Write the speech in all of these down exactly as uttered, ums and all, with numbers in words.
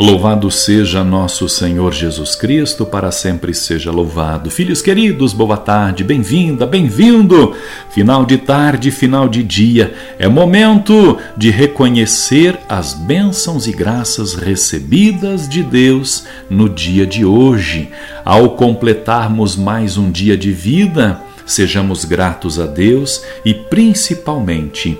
Louvado seja nosso Senhor Jesus Cristo, para sempre seja louvado. Filhos queridos, boa tarde, bem-vinda, bem-vindo. Final de tarde, final de dia, é momento de reconhecer as bênçãos e graças recebidas de Deus no dia de hoje. Ao completarmos mais um dia de vida, sejamos gratos a Deus e, principalmente,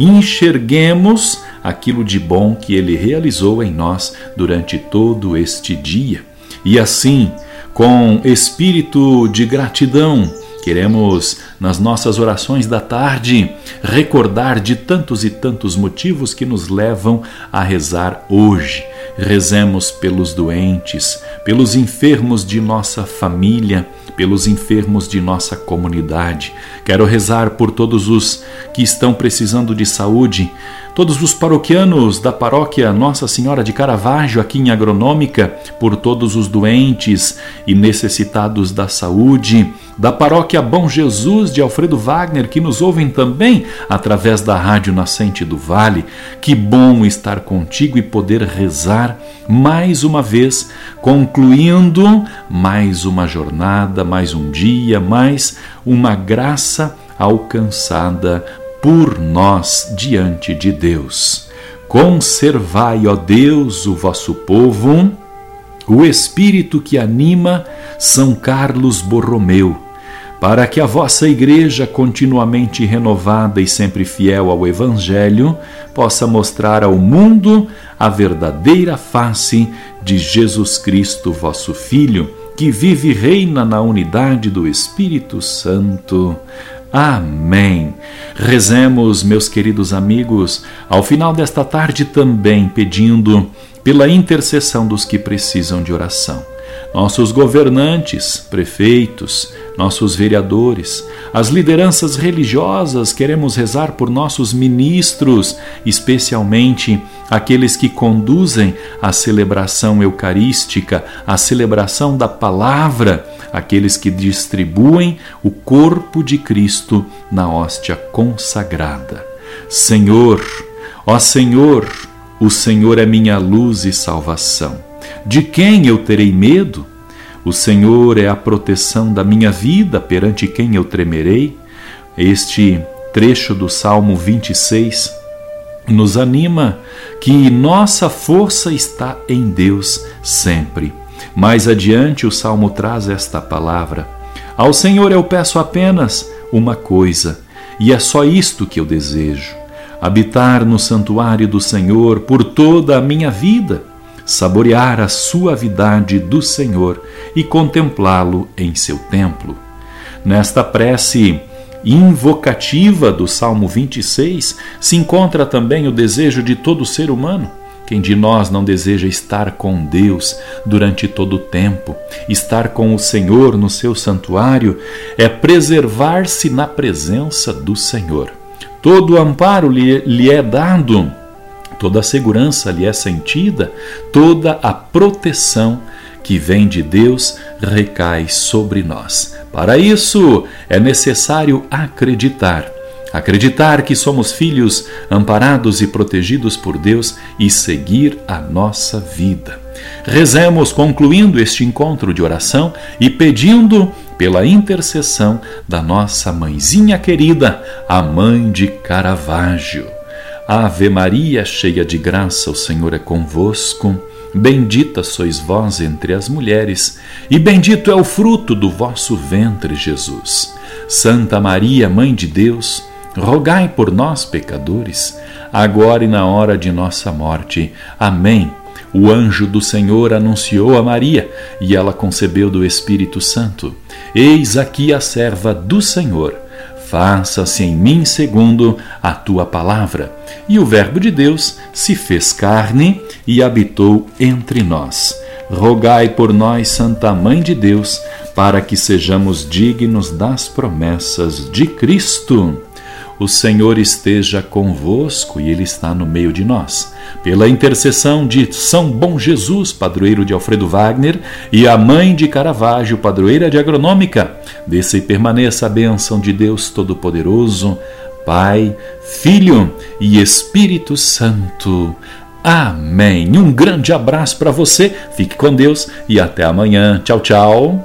enxerguemos aquilo de bom que Ele realizou em nós durante todo este dia. E assim, com espírito de gratidão, queremos, nas nossas orações da tarde, recordar de tantos e tantos motivos que nos levam a rezar hoje. Rezemos pelos doentes, pelos enfermos de nossa família, pelos enfermos de nossa comunidade. Quero rezar por todos os que estão precisando de saúde, todos os paroquianos da paróquia Nossa Senhora de Caravaggio, aqui em Agronômica, por todos os doentes e necessitados da saúde, da paróquia Bom Jesus de Alfredo Wagner, que nos ouvem também através da Rádio Nascente do Vale. Que bom estar contigo e poder rezar mais uma vez, concluindo mais uma jornada, mais um dia, mais uma graça alcançada por nós diante de Deus. Conservai, ó Deus, o vosso povo, o espírito que anima São Carlos Borromeu, para que a vossa igreja, continuamente renovada e sempre fiel ao Evangelho, possa mostrar ao mundo a verdadeira face de Jesus Cristo, vosso Filho, que vive e reina na unidade do Espírito Santo. Amém. Rezemos, meus queridos amigos, ao final desta tarde também pedindo pela intercessão dos que precisam de oração. Nossos governantes, prefeitos, nossos vereadores, as lideranças religiosas, queremos rezar por nossos ministros, especialmente aqueles que conduzem a celebração eucarística, a celebração da palavra, aqueles que distribuem o corpo de Cristo na hóstia consagrada. Senhor, ó Senhor, o Senhor é minha luz e salvação. De quem eu terei medo? O Senhor é a proteção da minha vida, perante quem eu tremerei? Este trecho do Salmo vinte e seis nos anima que nossa força está em Deus sempre. Mais adiante o Salmo traz esta palavra: ao Senhor eu peço apenas uma coisa, e é só isto que eu desejo: habitar no santuário do Senhor por toda a minha vida, saborear a suavidade do Senhor e contemplá-lo em seu templo. Nesta prece invocativa do Salmo vinte e seis se encontra também o desejo de todo ser humano. Quem de nós não deseja estar com Deus durante todo o tempo? Estar com o Senhor no seu santuário é preservar-se na presença do Senhor. Todo amparo lhe, lhe é dado, toda a segurança lhe é sentida, toda a proteção que vem de Deus recai sobre nós. Para isso, é necessário acreditar. Acreditar que somos filhos amparados e protegidos por Deus e seguir a nossa vida. Rezemos concluindo este encontro de oração e pedindo pela intercessão da nossa mãezinha querida, a Mãe de Caravaggio. Ave Maria, cheia de graça, o Senhor é convosco. Bendita sois vós entre as mulheres, e bendito é o fruto do vosso ventre, Jesus. Santa Maria, Mãe de Deus, rogai por nós, pecadores, agora e na hora de nossa morte. Amém. O anjo do Senhor anunciou a Maria, e ela concebeu do Espírito Santo. Eis aqui a serva do Senhor. Faça-se em mim segundo a tua palavra. E o Verbo de Deus se fez carne e habitou entre nós. Rogai por nós, Santa Mãe de Deus, para que sejamos dignos das promessas de Cristo. O Senhor esteja convosco e Ele está no meio de nós. Pela intercessão de São Bom Jesus, padroeiro de Alfredo Wagner, e a Mãe de Caravaggio, padroeira de Agronômica, desça e permaneça a bênção de Deus Todo-Poderoso, Pai, Filho e Espírito Santo. Amém. Um grande abraço para você, fique com Deus e até amanhã. Tchau, tchau.